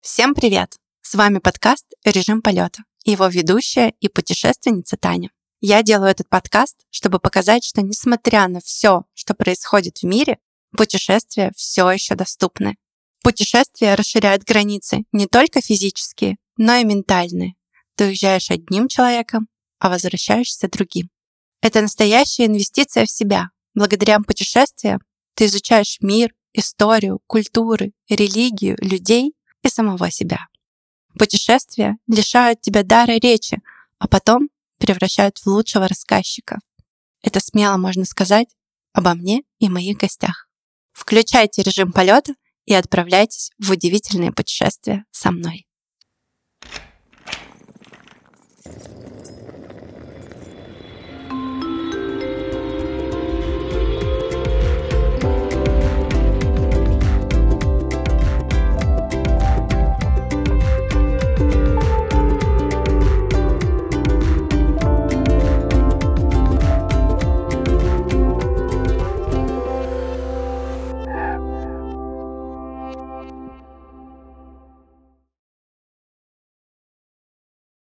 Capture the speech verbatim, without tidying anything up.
Всем привет! С вами подкаст «Режим полета», его ведущая и путешественница Таня. Я делаю этот подкаст, чтобы показать, что несмотря на все, что происходит в мире, путешествия все еще доступны. Путешествия расширяют границы не только физические, но и ментальные. Ты уезжаешь одним человеком, а возвращаешься другим. Это настоящая инвестиция в себя. Благодаря путешествиям ты изучаешь мир, историю, культуры, религию, людей и самого себя. Путешествия лишают тебя дара речи, а потом превращают в лучшего рассказчика. Это смело можно сказать обо мне и моих гостях. Включайте режим полета и отправляйтесь в удивительные путешествия со мной.